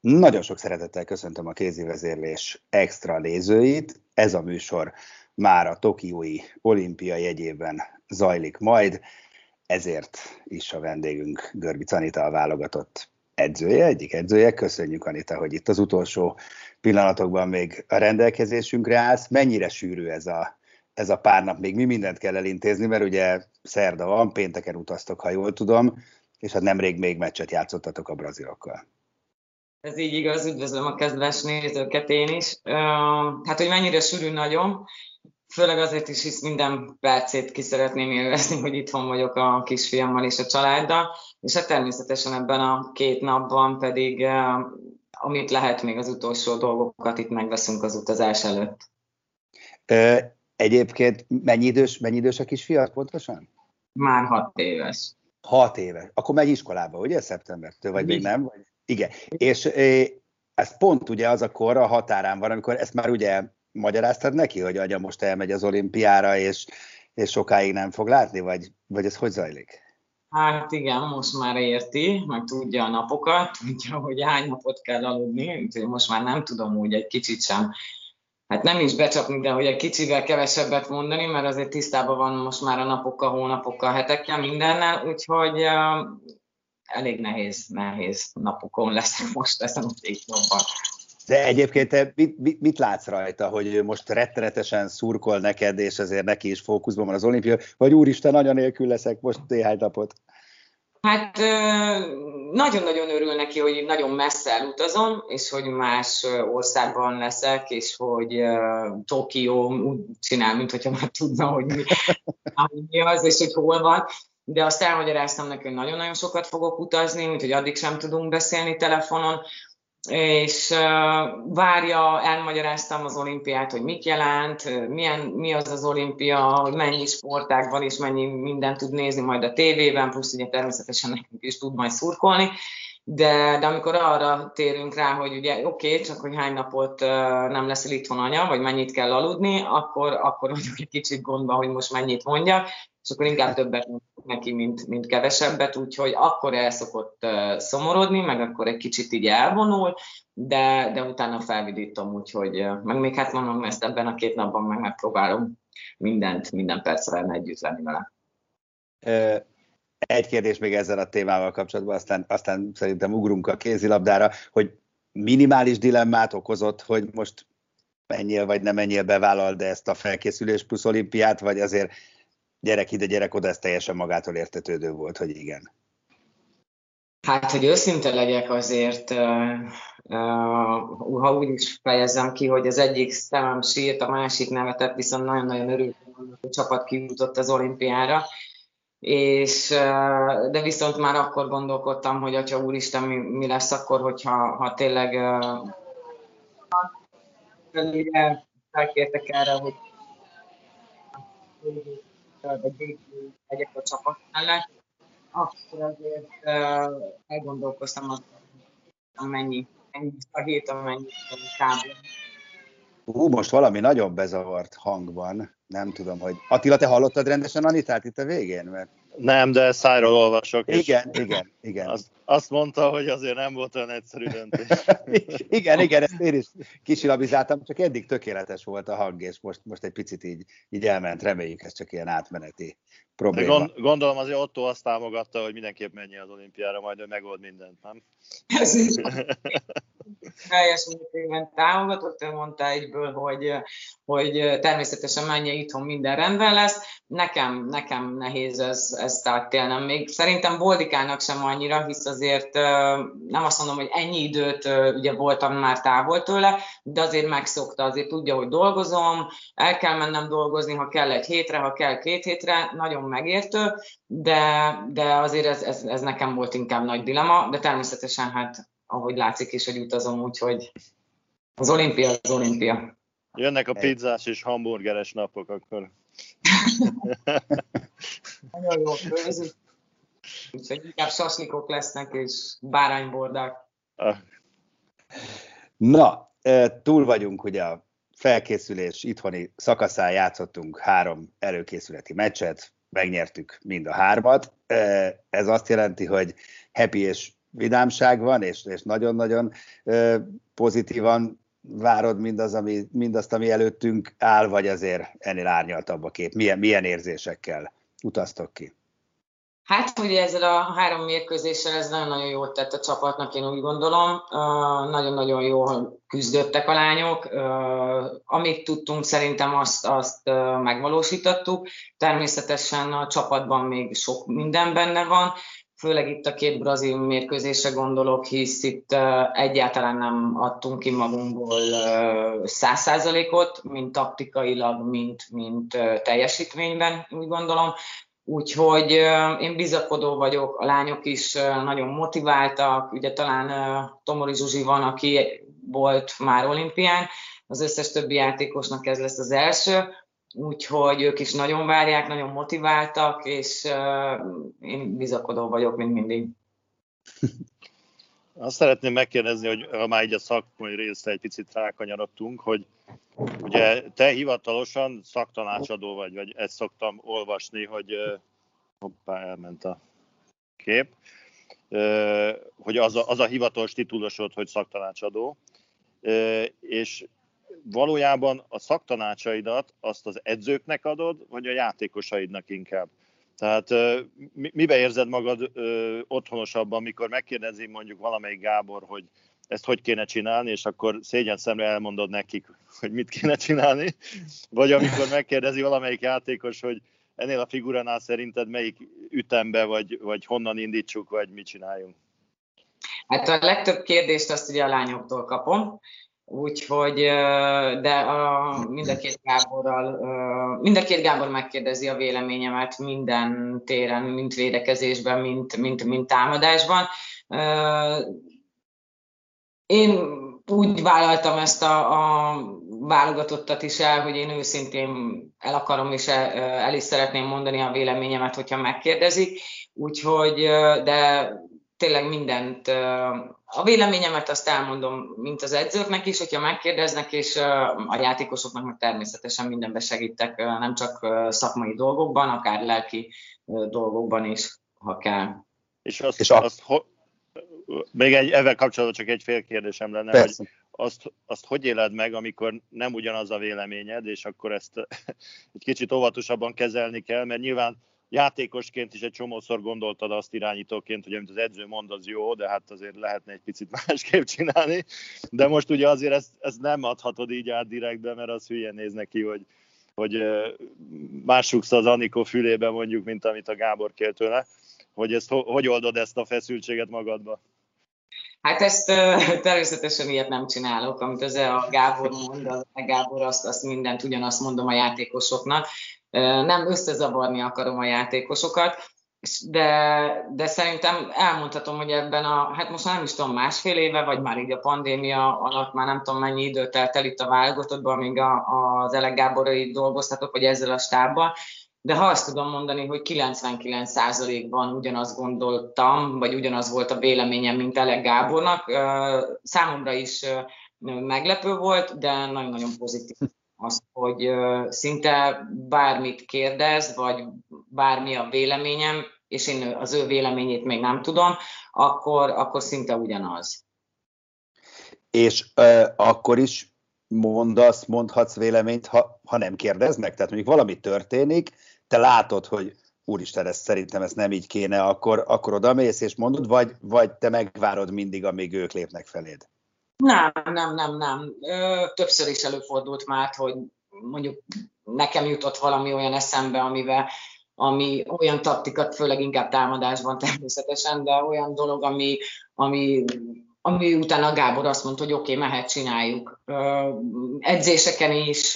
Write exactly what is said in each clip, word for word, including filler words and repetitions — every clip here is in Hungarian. Nagyon sok szeretettel köszöntöm a Kézi Vezérlés extra nézőit. Ez a műsor már a Tokiói Olimpia jegyében zajlik majd. Ezért is a vendégünk Görbicz Anita, a válogatott edzője, egyik edzője. Köszönjük, Anita, hogy itt az utolsó pillanatokban még a rendelkezésünkre állsz. Mennyire sűrű ez a, ez a pár nap? Még mi mindent kell elintézni, mert ugye szerda van, pénteken utaztok, ha jól tudom, és hát nemrég még meccset játszottatok a brazilokkal. Ez így igaz, üdvözlöm a kedves nézőket én is. Hát, hogy mennyire sűrű, nagyon. Főleg azért is, hisz minden percét ki szeretném élvezni, hogy itthon vagyok a kisfiammal és a családdal, és hát természetesen ebben a két napban pedig, eh, amit lehet, még az utolsó dolgokat itt megveszünk az utazás előtt. Egyébként mennyi idős, mennyi idős a kisfiad pontosan? Már hat éves. Hat éves. Akkor megy iskolába, ugye? Szeptembertől, vagy még nem? Vagy? Igen. És eh, ez pont ugye az a kor, a határán van, amikor ezt már ugye magyaráztad neki, hogy anya most elmegy az olimpiára, és, és sokáig nem fog látni, vagy, vagy ez hogy zajlik? Hát igen, most már érti, meg tudja a napokat, tudja, hogy hány napot kell aludni, úgyhogy most már nem tudom úgy egy kicsit sem, hát nem is becsapni, de hogy egy kicsivel kevesebbet mondani, mert azért tisztában van most már a napokkal, hónapokkal, hetekkel, mindennel, úgyhogy uh, elég nehéz, nehéz napokon leszek most ezen a két napban. De egyébként te mit, mit, mit látsz rajta, hogy ő most rettenetesen szurkol neked, és ezért neki is fókuszban van az olimpia, vagy úristen, anya nélkül leszek most néhány napot? Hát nagyon-nagyon örül neki, hogy nagyon messze elutazom, és hogy más országban leszek, és hogy Tokió úgy csinál, mint hogyha már tudna, hogy mi, mi az, és hogy hol van. De azt elmagyaráztam neki, hogy nagyon-nagyon sokat fogok utazni, úgyhogy addig sem tudunk beszélni telefonon, és várja, elmagyaráztam az olimpiát, hogy mit jelent, milyen, mi az az olimpia, mennyi sportágban és mennyi mindent tud nézni majd a tévében, plusz ugye természetesen nekünk is tud majd szurkolni, de, de amikor arra térünk rá, hogy ugye oké, okay, csak hogy hány napot nem leszel itthon anya, vagy mennyit kell aludni, akkor, akkor vagyok egy kicsit gondban, hogy most mennyit mondjak, és akkor inkább többet neki, mint, mint kevesebbet, úgyhogy akkor el szokott szomorodni, meg akkor egy kicsit így elvonul, de, de utána felvidítom, úgyhogy meg még hát mondom, ezt ebben a két napban meg megpróbálom mindent, minden percre együtt lenni vele. Egy kérdés még ezzel a témával kapcsolatban, aztán, aztán szerintem ugrunk a kézilabdára, hogy minimális dilemmát okozott, hogy most menjél vagy nem menjél, bevállald ezt a felkészülés plusz olimpiát, vagy azért gyerek ide, gyerek oda, ez teljesen magától értetődő volt, hogy igen. Hát, hogy őszinte legyek azért, uh, ha úgy is fejezem ki, hogy az egyik szemem sírt, a másik nevetett, viszont nagyon-nagyon örültem, hogy a csapat kijutott az olimpiára, és, uh, de viszont már akkor gondolkodtam, hogy atya úristen, mi, mi lesz akkor, hogyha ha tényleg uh, felkértek erre, hogy vagy egyik a csapat mellett, akkor azért uh, elgondolkoztam azt, amennyi, ennyi a hét, amennyi tábla. Hú, most valami nagyon bezavart hangban, nem tudom, hogy... Attila, te hallottad rendesen Anitát itt a végén? Mert... Nem, de szájról olvasok. Igen, és... igen, igen. Azt, azt mondta, hogy azért nem volt olyan egyszerű döntés. igen, igen, ezt én is kisilabizáltam, csak eddig tökéletes volt a hang, és most, most egy picit így, így elment, reméljük, ez csak ilyen átmeneti probléma. Gond, gondolom azért Otto azt támogatta, hogy mindenképp menjen az olimpiára, majd ő megold mindent, nem? teljes mértékben támogatott, ő mondta egyből, hogy, hogy természetesen menjen, itthon minden rendben lesz. Nekem, nekem nehéz ez, ezt átélnem még. Szerintem Boldikának sem annyira, hisz azért nem azt mondom, hogy ennyi időt ugye voltam már távol tőle, de azért megszokta, azért tudja, hogy dolgozom, el kell mennem dolgozni, ha kell egy hétre, ha kell két hétre, nagyon megértő, de, de azért ez, ez, ez nekem volt inkább nagy dilemma, de természetesen hát ahogy látszik is, hogy utazom, úgyhogy az olimpia, az olimpia. Jönnek a pizzás és hamburgeres napok akkor. Nagyon jó, főzünk. Úgyhogy inkább sasnikok lesznek, és báránybordák. Na, túl vagyunk ugye a felkészülés itthoni szakaszán, játszottunk három előkészületi meccset, megnyertük mind a hármat. Ez azt jelenti, hogy happy és vidámság van, és, és nagyon-nagyon pozitívan várod mindaz, ami, mindazt, ami előttünk áll, vagy azért ennél árnyaltabb a kép? Milyen, milyen érzésekkel utaztok ki? Hát ugye ezzel a három mérkőzéssel ez nagyon-nagyon jót tett a csapatnak, én úgy gondolom. Nagyon-nagyon jól küzdöttek a lányok. Amit tudtunk, szerintem azt, azt megvalósítottuk. Természetesen a csapatban még sok minden benne van, főleg itt a két brazil mérkőzésre gondolok, hisz itt uh, egyáltalán nem adtunk ki magunkból száz százalékot, mint taktikailag, mint, mint uh, teljesítményben, úgy gondolom. Úgyhogy uh, én bizakodó vagyok, a lányok is uh, nagyon motiváltak, ugye talán uh, Tomori Zsuzsi van, aki volt már olimpián, az összes többi játékosnak ez lesz az első, úgyhogy ők is nagyon várják, nagyon motiváltak, és uh, én bizakodó vagyok, mint mindig. Azt szeretném megkérdezni, hogy ha már így a szakmai részre egy picit rákanyarodtunk, hogy ugye te hivatalosan szaktanácsadó vagy, vagy ezt szoktam olvasni, hogy uh, hoppá, elment a kép, uh, hogy az a, az a hivatalos titulusod, hogy szaktanácsadó, uh, és valójában a szaktanácsaidat azt az edzőknek adod, vagy a játékosaidnak inkább? Tehát mibe érzed magad otthonosabban, amikor megkérdezi mondjuk valamelyik Gábor, hogy ezt hogy kéne csinálni, és akkor szégyen szemre elmondod nekik, hogy mit kéne csinálni? Vagy amikor megkérdezi valamelyik játékos, hogy ennél a figuránál szerinted melyik ütembe, vagy, vagy honnan indítsuk, vagy mit csináljunk? Hát a legtöbb kérdést azt ugye a lányoktól kapom. Úgyhogy, de a, mind a két Gáborral, mind a két Gábor megkérdezi a véleményemet minden téren, mint védekezésben, mint, mint, mint támadásban. Én úgy vállaltam ezt a, a válogatottat is el, hogy én őszintén el akarom és el, el is szeretném mondani a véleményemet, hogyha megkérdezik. Úgyhogy, de tényleg mindent... A véleményemet azt elmondom, mint az edzőknek is, hogyha megkérdeznek, és a játékosoknak meg természetesen mindenben segítek, nem csak szakmai dolgokban, akár lelki dolgokban is, ha kell. És azt, és azt, azt ho, még egy, ezzel kapcsolatban csak egy fél kérdésem lenne, persze, hogy azt, azt hogy éled meg, amikor nem ugyanaz a véleményed, és akkor ezt egy kicsit óvatosabban kezelni kell, mert nyilván játékosként is egy csomószor gondoltad azt irányítóként, hogy amit az edző mond, az jó, de hát azért lehetne egy picit másképp csinálni. De most ugye azért ezt, ezt nem adhatod így át direktbe, mert az hülyen néz neki, hogy, hogy másuksz az Anikó fülébe mondjuk, mint amit a Gábor kér tőle. Hogy ezt, hogy oldod ezt a feszültséget magadba? Hát ezt természetesen ilyet nem csinálok, amit az a Gábor mond, a Gábor azt, azt mindent ugyanazt mondom a játékosoknak. Nem összezavarni akarom a játékosokat, de, de szerintem elmondhatom, hogy ebben a, hát most nem is tudom, másfél éve, vagy már így a pandémia alatt már nem tudom mennyi időt telt el itt a válogatottban, amíg a, az Elek Gáborral dolgoztatok, vagy ezzel a stábban, de ha azt tudom mondani, hogy kilencvenkilenc százalékban ugyanazt gondoltam, vagy ugyanaz volt a véleményem, mint Elek Gábornak, számomra is meglepő volt, de nagyon-nagyon pozitív. Az, hogy szinte bármit kérdez, vagy bármi a véleményem, és én az ő véleményét még nem tudom, akkor, akkor szinte ugyanaz. És e, akkor is mondasz, mondhatsz véleményt, ha, ha nem kérdeznek? Tehát mondjuk valami történik, te látod, hogy úristen, ezt, szerintem ezt nem így kéne, akkor, akkor odamész és mondod, vagy, vagy te megvárod mindig, amíg ők lépnek feléd? Nem, nem, nem, nem. Többször is előfordult már, hogy mondjuk nekem jutott valami olyan eszembe, amivel, ami olyan taktikat, főleg inkább támadásban természetesen, de olyan dolog, ami, ami, ami utána Gábor azt mondta, hogy oké, okay, mehet, csináljuk. Edzéseken is,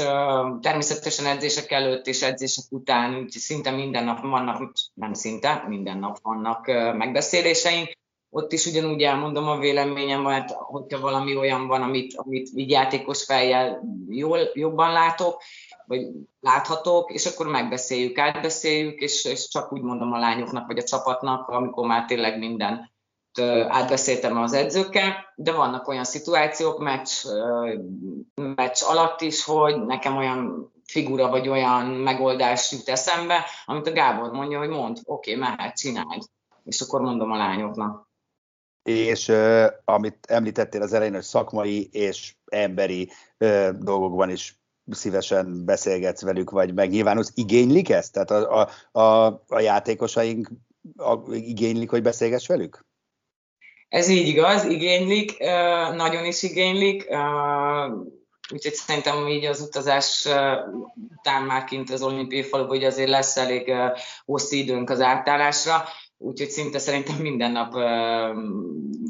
természetesen edzések előtt és edzések után, szinte minden nap vannak, nem szinte, minden nap vannak megbeszéléseink. Ott is ugyanúgy elmondom a véleményem, mert hogyha valami olyan van, amit, amit így játékos fejjel jól, jobban látok, vagy láthatok, és akkor megbeszéljük, átbeszéljük, és, és csak úgy mondom a lányoknak, vagy a csapatnak, amikor már tényleg mindent átbeszéltem az edzőkkel, de vannak olyan szituációk, meccs, meccs alatt is, hogy nekem olyan figura, vagy olyan megoldás jut eszembe, amit a Gábor mondja, hogy mondd, oké, okay, mehet, csináld, és akkor mondom a lányoknak. És uh, amit említettél az elején, hogy szakmai és emberi uh, dolgokban is szívesen beszélgetsz velük, vagy megnyilvánulsz, igénylik ezt? Tehát a, a, a, a játékosaink a, igénylik, hogy beszélgess velük? Ez így igaz, igénylik, uh, nagyon is igénylik, uh, úgyhogy szerintem így az utazás uh, után már kint az olimpiai faluban, hogy azért lesz elég uh, hosszú időnk az átállásra, úgyhogy szinte szerintem minden nap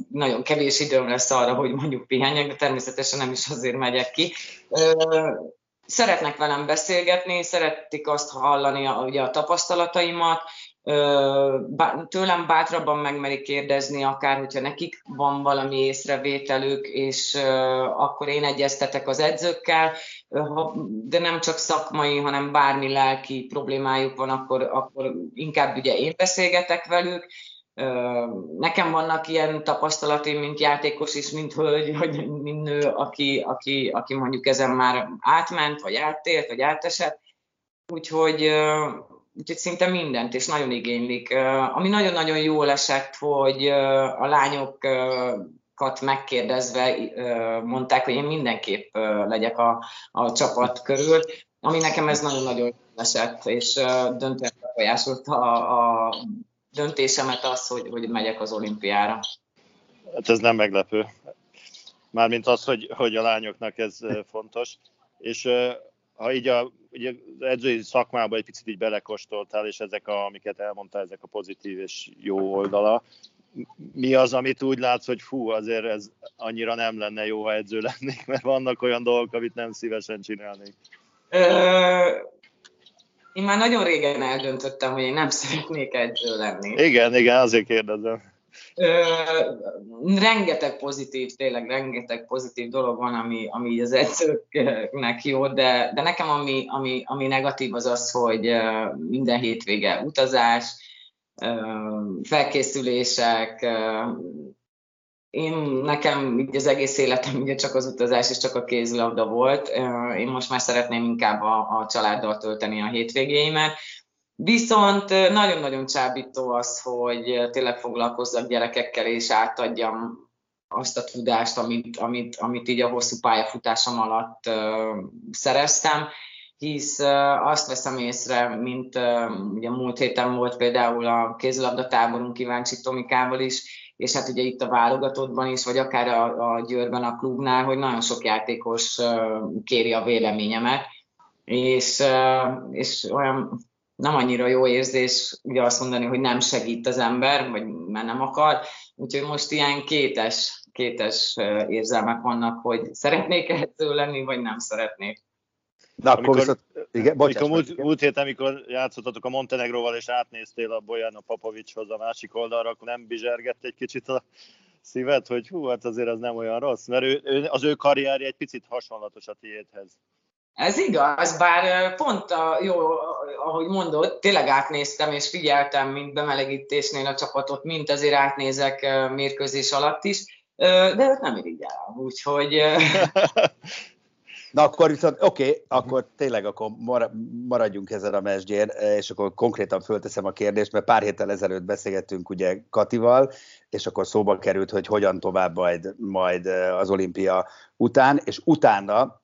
nagyon kevés időm lesz arra, hogy mondjuk pihenjek, de természetesen nem is azért megyek ki. Szeretnek velem beszélgetni, szeretik azt hallani a, ugye a tapasztalataimat, tőlem bátrabban megmerik kérdezni, akár hogyha nekik van valami észrevételük, és akkor én egyeztetek az edzőkkel, de nem csak szakmai, hanem bármi lelki problémájuk van, akkor, akkor inkább ugye én beszélgetek velük. Nekem vannak ilyen tapasztalatim, mint játékos is, mint hölgy, vagy mint nő, aki, aki, aki mondjuk ezen már átment, vagy áttért, vagy átesett. Úgyhogy... Úgyhogy szinte mindent, és nagyon igénylik. Ami nagyon-nagyon jól esett, hogy a lányokat megkérdezve mondták, hogy én mindenképp legyek a, a csapat körül, ami nekem ez nagyon-nagyon jól esett, és döntően befolyásolta a, a döntésemet az, hogy, hogy megyek az olimpiára. Hát ez nem meglepő. Mármint az, hogy, hogy a lányoknak ez fontos. És ha így a ugye az edzői szakmába egy picit így belekóstoltál, és ezek, a, amiket elmondtál, ezek a pozitív és jó oldala. Mi az, amit úgy látsz, hogy fú, azért ez annyira nem lenne jó, ha edző lennék, mert vannak olyan dolgok, amit nem szívesen csinálnék? Ö, én már nagyon régen eldöntöttem, hogy én nem szeretnék edző lenni. Igen, igen, azért kérdezem. Ö, rengeteg pozitív, tényleg rengeteg pozitív dolog van, ami, ami az edzőknek jó, de, de nekem ami, ami, ami negatív az az, hogy minden hétvége utazás, felkészülések. Én nekem így az egész életem ugye csak az utazás és csak a kézilabda volt. Én most már szeretném inkább a, a családdal tölteni a hétvégéimet. Viszont nagyon-nagyon csábító az, hogy tényleg foglalkozzak gyerekekkel, és átadjam azt a tudást, amit, amit, amit így a hosszú pályafutásom alatt uh, szereztem, hisz uh, azt veszem észre, mint uh, ugye múlt héten volt például a kézilabdatáborunk Kíváncsi Tomikával is, és hát ugye itt a válogatottban is, vagy akár a, a Győrben a klubnál, hogy nagyon sok játékos uh, kéri a véleményemet, és, uh, és olyan... nem annyira jó érzés ugye azt mondani, hogy nem segít az ember, vagy már nem akar. Úgyhogy most ilyen kétes, kétes érzelmek vannak, hogy szeretnék edző lenni, vagy nem szeretnék. Na, amikor, akkor viszont... Igen, bocsás, amikor múlt, múlt héten, amikor játszottatok a Montenegróval, és átnéztél a Bojano Papovicshoz a másik oldalra, akkor nem bizsergett egy kicsit a szíved, hogy hú, hát azért az nem olyan rossz, mert ő, ő, az ő karrierje egy picit hasonlatos a tiédhez. Ez igaz, bár pont a, jó, ahogy mondod, tényleg átnéztem és figyeltem, mint bemelegítésnél a csapatot, mint azért átnézek mérkőzés alatt is, de őt nem irigyelem, úgyhogy... Na akkor viszont, oké, okay, akkor tényleg akkor maradjunk ezen a mesdjén, és akkor konkrétan fölteszem a kérdést, mert pár héttel ezelőtt beszélgettünk ugye Katival, és akkor szóba került, hogy hogyan tovább majd, majd az olimpia után, és utána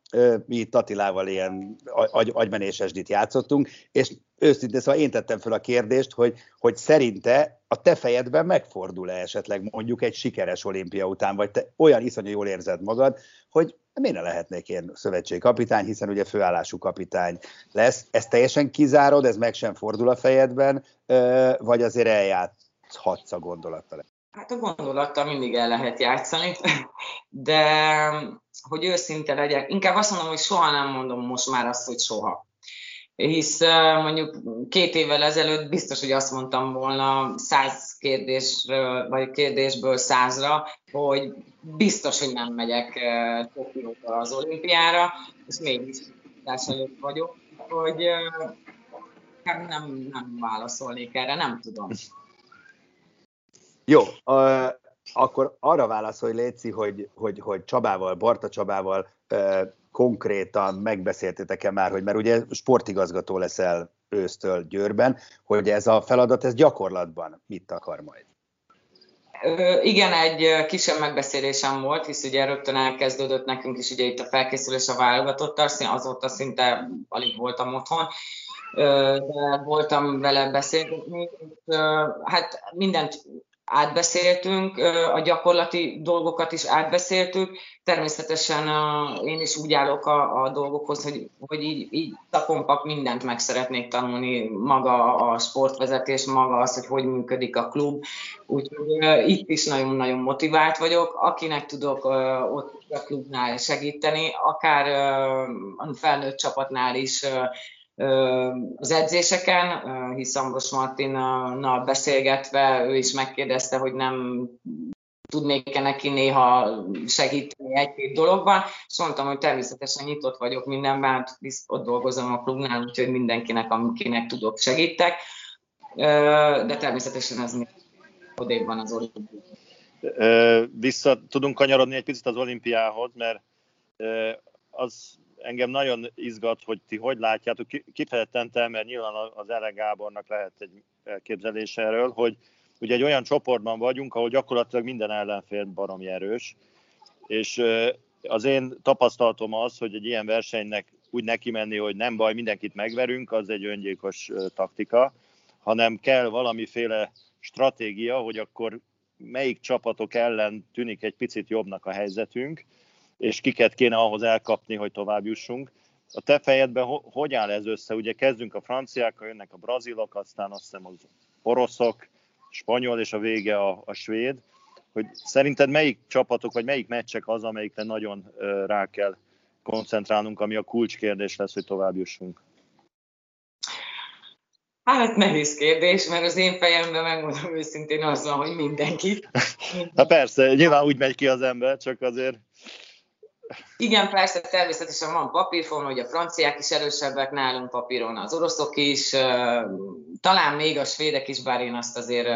mi itt Attilával ilyen agy- agymenésesdit játszottunk, és őszintén szóval én tettem fel a kérdést, hogy, hogy szerinte a te fejedben megfordul-e esetleg mondjuk egy sikeres olimpia után, vagy te olyan iszonyú jól érzed magad, hogy miért ne lehetnék én szövetségkapitány, hiszen ugye főállású kapitány lesz. Ezt teljesen kizárod, ez meg sem fordul a fejedben, vagy azért eljátszhatsz a gondolattal? Hát a gondolattal mindig el lehet játszani, de hogy őszinte legyek, inkább azt mondom, hogy soha nem mondom most már azt, hogy soha. Hisz mondjuk két évvel ezelőtt biztos, hogy azt mondtam volna száz kérdésről, vagy kérdésből százra, hogy biztos, hogy nem megyek Tokióba az olimpiára, és mégis tudás előtt vagyok, hogy nem, nem válaszolnék erre, nem tudom. Jó, uh, akkor arra válaszolj, Léci, hogy, hogy, hogy Csabával, Barta Csabával uh, konkrétan megbeszéltétek-e már, hogy mert ugye sportigazgató leszel ősztől Győrben, hogy ez a feladat, ez gyakorlatban mit akar majd? Ö, igen, egy kisebb megbeszélésem volt, hisz ugye rögtön elkezdődött nekünk is ugye itt a felkészülés a válogatottal, azóta szinte alig voltam otthon, ö, de voltam vele beszélgetni, hát mindent átbeszéltünk, a gyakorlati dolgokat is átbeszéltük. Természetesen én is úgy állok a, a dolgokhoz, hogy, hogy így, így takompak mindent meg szeretnék tanulni, maga a sportvezetés, maga az, hogy hogy működik a klub. Úgyhogy itt is nagyon-nagyon motivált vagyok. Akinek tudok ott a klubnál segíteni, akár a felnőtt csapatnál is, az edzéseken, hisz Ambros Martinnal beszélgetve, ő is megkérdezte, hogy nem tudnék-e neki néha segíteni egy-két dologban, és mondtam, hogy természetesen nyitott vagyok mindenben, ott dolgozom a klubnál, úgyhogy mindenkinek, akinek tudok, segítek, de természetesen ez még odébb van az olimpiához. Vissza tudunk kanyarodni egy picit az olimpiához, mert az... Engem nagyon izgat, hogy ti hogy látjátok, kifejezetten te, mert nyilván az Elek Gábornak lehet egy elképzelés erről, hogy ugye egy olyan csoportban vagyunk, ahol gyakorlatilag minden ellenfél baromi erős, és az én tapasztalatom az, hogy egy ilyen versenynek úgy neki menni, hogy nem baj, mindenkit megverünk, az egy öngyilkos taktika, hanem kell valamiféle stratégia, hogy akkor melyik csapatok ellen tűnik egy picit jobbnak a helyzetünk, és kiket kéne ahhoz elkapni, hogy tovább jussunk. A te fejedben ho- hogy áll ez össze? Ugye kezdünk a franciákkal, jönnek a brazilok, aztán azt hiszem az oroszok, spanyol és a vége a, a svéd. Hogy szerinted melyik csapatok, vagy melyik meccsek az, amelyikre nagyon uh, rá kell koncentrálnunk, ami a kulcskérdés lesz, hogy tovább jussunk? Hát nehéz kérdés, mert az én fejemben megmondom őszintén azzal, hogy mindenkit. Na persze, nyilván úgy megy ki az ember, csak azért... Igen, persze, természetesen van papírform, hogy a franciák is erősebbek nálunk papíron, az oroszok is, talán még a svédek is, bár én azt azért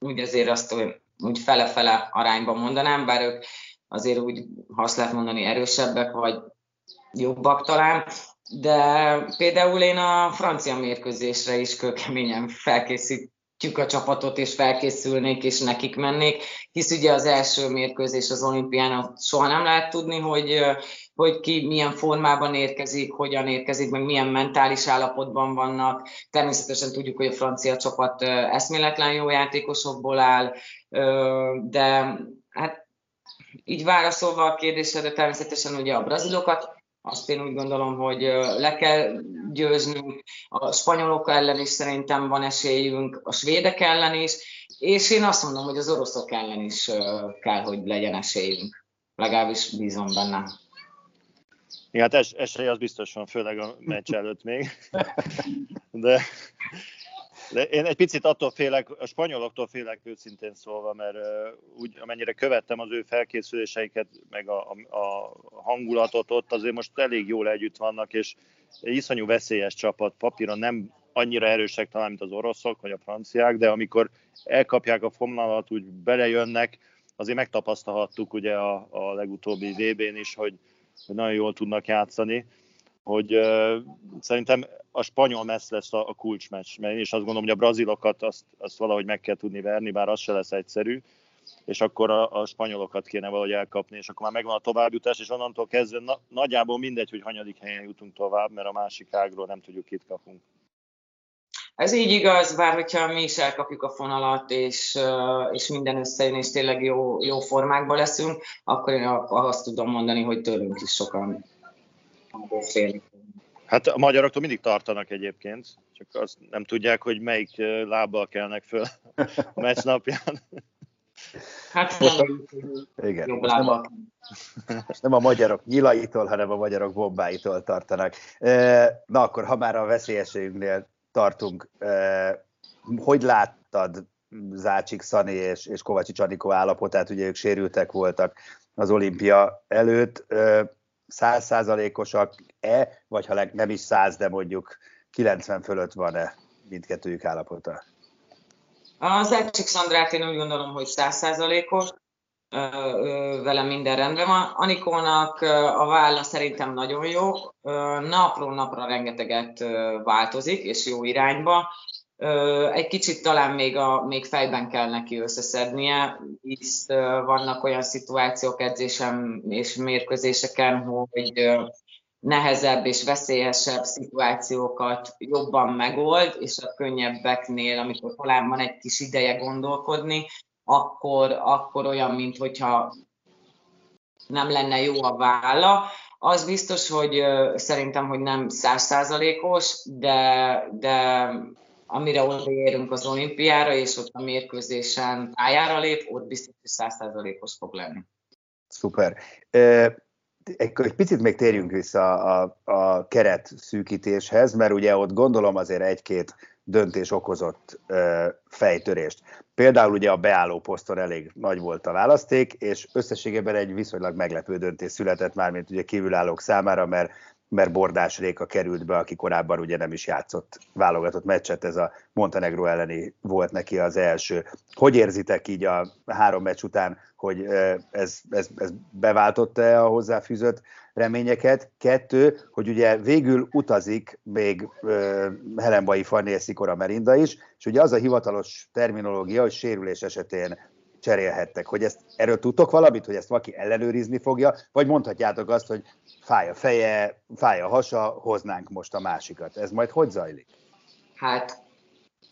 úgy azért azt úgy fele-fele arányban mondanám, bár ők azért úgy, ha azt lehet mondani, erősebbek vagy jobbak talán, de például én a francia mérkőzésre is kőkeményen felkészít a csapatot, és felkészülnék, és nekik mennék, hisz ugye az első mérkőzés az olimpián soha nem lehet tudni, hogy, hogy ki milyen formában érkezik, hogyan érkezik, meg milyen mentális állapotban vannak. Természetesen tudjuk, hogy a francia csapat eszméletlen jó játékosokból áll, de hát így válaszolva a kérdésre, természetesen ugye a brazilokat, azt én úgy gondolom, hogy le kell győznünk, a spanyolok ellen is szerintem van esélyünk, a svédek ellen is, és én azt mondom, hogy az oroszok ellen is kell, hogy legyen esélyünk. Legalábbis bízom benne. Ja, hát es- esély az biztos van, főleg a meccs előtt még. De, de én egy picit attól félek, a spanyoloktól félek őszintén szólva, mert úgy, amennyire követtem az ő felkészüléseiket, meg a, a hangulatot ott, azért most elég jól együtt vannak, és iszonyú veszélyes csapat, papíron nem annyira erősek talán, mint az oroszok vagy a franciák, de amikor elkapják a fonalat, úgy belejönnek, azért megtapasztalhattuk ugye a, a legutóbbi vébén is, hogy, hogy nagyon jól tudnak játszani, hogy uh, szerintem a spanyol messz lesz a, a kulcsmeccs, mert én is azt gondolom, hogy a brazilokat azt, azt valahogy meg kell tudni verni, bár az se lesz egyszerű, és akkor a, a spanyolokat kéne valahogy elkapni, és akkor már megvan a továbbjutás, és onnantól kezdve na, nagyjából mindegy, hogy hanyadik helyen jutunk tovább, mert a másik ágról nem tudjuk, kit kapunk. Ez így igaz, bár hogyha mi is elkapjuk a fonalat, és, és minden összejön, és tényleg jó, jó formákban leszünk, akkor én azt tudom mondani, hogy tőlünk is sokan félnek. Hát a magyaroktól mindig tartanak egyébként, csak azt nem tudják, hogy melyik lábbal kelnek föl a meccs napján. Hát nem, igen, jobb nem, a, nem a magyarok nyilaitól, hanem a magyarok bombáitól tartanak. Na akkor, ha már a veszélyeségünknél tartunk, hogy láttad Zácsik Szani és, és Kovacsics Anikó állapotát? Ugye ők sérültek voltak az olimpia előtt. száz százalékosak-e, vagy ha nem is száz, de mondjuk kilencven fölött van-e mindkettőjük állapota? Az Zácsik Szandrát én úgy gondolom, hogy száz százalékos, vele minden rendben van. Anikónak a válla szerintem nagyon jó, napról napra rengeteget változik, és jó irányba. Egy kicsit talán még, a, még fejben kell neki összeszednie, hisz vannak olyan szituációk edzésem és mérkőzéseken, hogy nehezebb és veszélyesebb szituációkat jobban megold, és a könnyebbeknél, amikor talán van egy kis ideje gondolkodni, akkor, akkor olyan, mint hogyha nem lenne jó a válla. Az biztos, hogy szerintem, hogy nem száz százalékos, de, de amire odaérünk az olimpiára, és ott a mérkőzésen pályára lép, ott biztos, hogy száz százalékos fog lenni. Szuper. Egy picit még térjünk vissza a, a keret szűkítéshez, mert ugye ott gondolom azért egy-két döntés okozott ö, fejtörést. Például ugye a beálló poszton elég nagy volt a választék, és összességében egy viszonylag meglepő döntés született már, mint ugye kívülállók számára, mert, mert Bordás Réka került be, aki korábban ugye nem is játszott válogatott meccset, ez a Montenegro elleni volt neki az első. Hogy érzitek így a három meccs után, hogy ö, ez, ez, ez beváltotta-e a hozzáfűzött reményeket? Kettő, hogy ugye végül utazik még ö, Helenbai Fanné Szikora Merinda is, és ugye az a hivatalos terminológia, hogy sérülés esetén cserélhettek. Hogy ezt, erről tudtok valamit, hogy ezt valaki ellenőrizni fogja, vagy mondhatjátok azt, hogy fáj a feje, fáj a hasa, hoznánk most a másikat. Ez majd hogy zajlik? Hát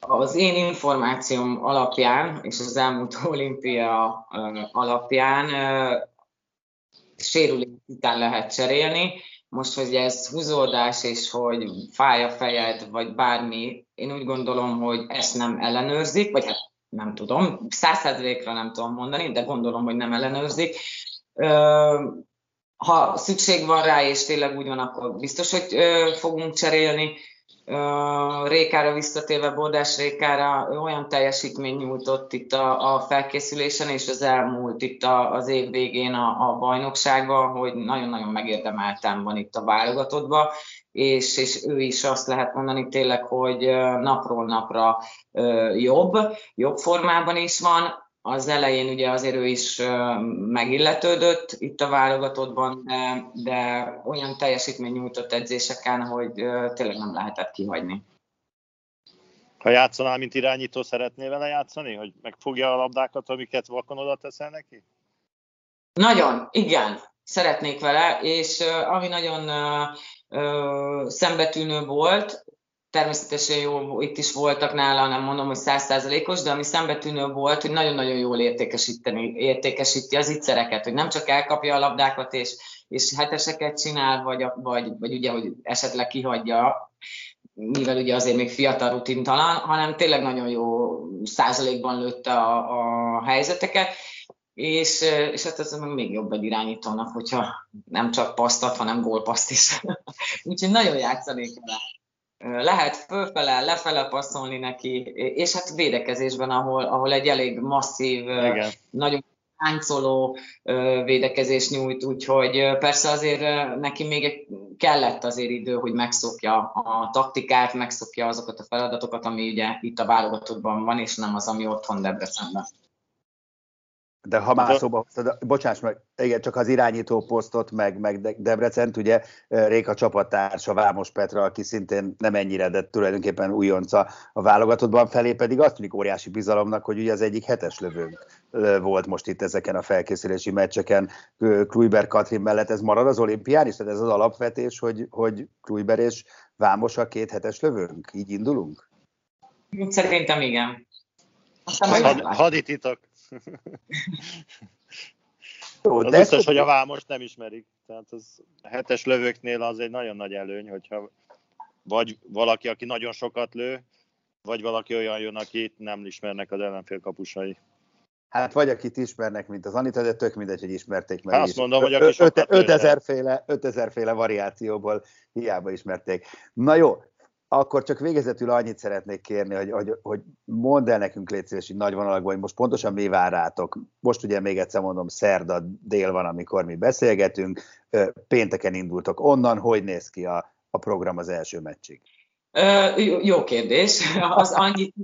az én információm alapján, és az elmúlt olimpia alapján sérülés után lehet cserélni. Most, hogy ez húzódás, és hogy fáj a fejed, vagy bármi, én úgy gondolom, hogy ezt nem ellenőrzik, vagy hát nem tudom, száz százalékra nem tudom mondani, de gondolom, hogy nem ellenőrzik. Ha szükség van rá, és tényleg úgy van, akkor biztos, hogy fogunk cserélni. Rékára visszatérve, Bordás Rékára olyan teljesítmény nyújtott itt a, a felkészülésen, és az elmúlt itt a, az év végén a, a bajnokságban, hogy nagyon-nagyon megérdemeltem van itt a válogatottban, és, és ő is azt lehet mondani tényleg, hogy napról napra jobb, jobb formában is van. Az elején ugye azért ő is megilletődött itt a válogatottban, de, de olyan teljesítmény nyújtott edzéseken, hogy tényleg nem lehetett kihagyni. Ha játszanál, mint irányító, szeretnél vele játszani? Hogy megfogja a labdákat, amiket vakon oda teszel neki? Nagyon, igen. Szeretnék vele, és ami nagyon uh, uh, szembetűnő volt, természetesen jó, itt is voltak nála, nem mondom, hogy száz százalékos, de ami szembetűnő volt, hogy nagyon-nagyon jól értékesíteni, értékesíti az ittszereket, hogy nem csak elkapja a labdákat, és, és heteseket csinál, vagy, vagy, vagy ugye, hogy esetleg kihagyja, mivel ugye azért még fiatal, rutintalan, hanem tényleg nagyon jó százalékban lőtte a, a helyzeteket, és, és hát ez még jobb egy irányítónak, hogyha nem csak pasztat, hanem gólpaszt is. Úgyhogy nagyon játszanék vele. Lehet fölfele, lefele passzolni neki, és hát védekezésben, ahol, ahol egy elég masszív, igen, nagyon táncoló védekezés nyújt, úgyhogy persze azért neki még kellett azért idő, hogy megszokja a taktikát, megszokja azokat a feladatokat, ami ugye itt a válogatottban van, és nem az, ami otthon Debrecenben. De ha már szóba hoztad, bocsáss meg, igen, csak az irányító posztot, meg, meg Debrecent, ugye Réka csapattársa, Vámos Petra, aki szintén nem ennyire, de tulajdonképpen újonca a válogatottban, felé pedig azt tűnik óriási bizalomnak, hogy ugye az egyik hetes lövőnk volt most itt ezeken a felkészülési meccseken Klujber Katrin mellett. Ez marad az olimpián is? Tehát ez az alapvetés, hogy, hogy Klujber és Vámos a két hetes lövőnk? Így indulunk? Szerintem igen. Hadititok. Jó, de az biztos, hogy a Vámost nem ismerik. Tehát az hetes lövőknél az egy nagyon nagy előny, hogyha vagy valaki, aki nagyon sokat lő, vagy valaki olyan jön, akit nem ismernek az ellenfél kapusai. Hát vagy akit ismernek, mint az Anita, de tök mindegy, hogy ismerték meg. Hát azt mondom, hogy aki sokat lő. ötezer féle variációból hiába ismerték. Na jó. Akkor csak végezetül annyit szeretnék kérni, hogy, hogy, hogy mondd el nekünk, légy szíves, így nagy vonalakban, hogy most pontosan mi vár rátok. Most ugye még egyszer mondom, szerda dél van, amikor mi beszélgetünk, pénteken indultok onnan, hogy néz ki a, a program az első meccsig? Ö, jó kérdés. Az annyit,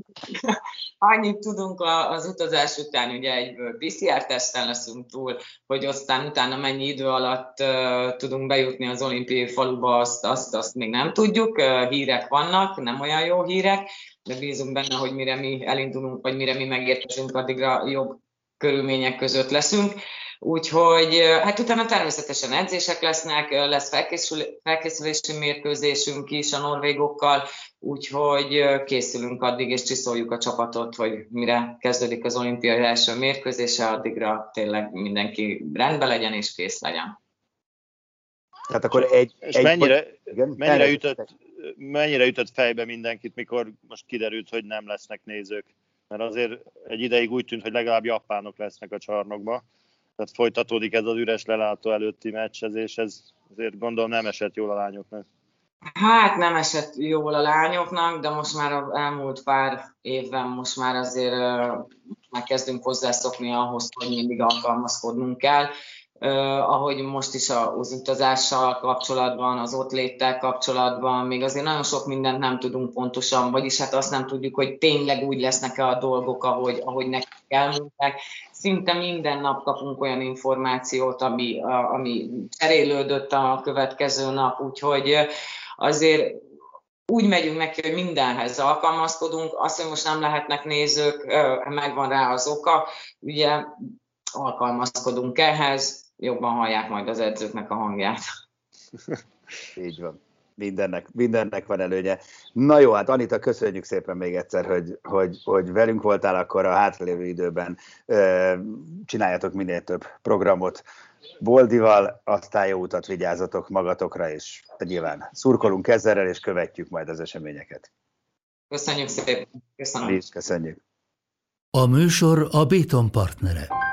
annyit tudunk az utazás után, ugye egyből pé cé er-teszten leszünk túl, hogy aztán utána mennyi idő alatt uh, tudunk bejutni az olimpiai faluba, azt, azt, azt még nem tudjuk. Uh, hírek vannak, nem olyan jó hírek, de bízunk benne, hogy mire mi elindulunk, vagy mire mi megérkezünk, addigra jobb körülmények között leszünk. Úgyhogy hát utána természetesen edzések lesznek, lesz felkészül, felkészülési mérkőzésünk is a norvégokkal, úgyhogy készülünk addig, és csiszoljuk a csapatot, hogy mire kezdődik az olimpiai első mérkőzése, addigra tényleg mindenki rendben legyen és kész legyen. Tehát akkor egy, és egy mennyire, igen, mennyire, ütött, mennyire ütött fejbe mindenkit, mikor most kiderült, hogy nem lesznek nézők? Mert azért egy ideig úgy tűnt, hogy legalább japánok lesznek a csarnokba. Tehát folytatódik ez az üres lelátó előtti meccsezés, ez azért gondolom nem esett jól a lányoknak. Hát nem esett jól a lányoknak, de most már az elmúlt pár évben most már azért már kezdünk hozzászokni ahhoz, hogy mindig alkalmazkodnunk kell. Uh, ahogy most is az utazással kapcsolatban, az ott léttel kapcsolatban, még azért nagyon sok mindent nem tudunk pontosan, vagyis hát azt nem tudjuk, hogy tényleg úgy lesznek-e a dolgok, ahogy, ahogy nekik elmondták. Szinte minden nap kapunk olyan információt, ami, a, ami cserélődött a következő nap, úgyhogy azért úgy megyünk neki, hogy mindenhez alkalmazkodunk. Azt, hogy most nem lehetnek nézők, megvan rá az oka, ugye alkalmazkodunk ehhez, jobban hallják majd az edzőknek a hangját. Így van. Mindennek, mindennek van előnye. Na jó, hát Anita, köszönjük szépen még egyszer, hogy, hogy, hogy velünk voltál, akkor a hátralévő időben ö, csináljatok minél több programot Boldival, aztán jó utat, vigyázzatok magatokra, és nyilván szurkolunk ezzel, és követjük majd az eseményeket. Köszönjük szépen. Köszönöm. Köszönjük. A műsor a Béton partnere.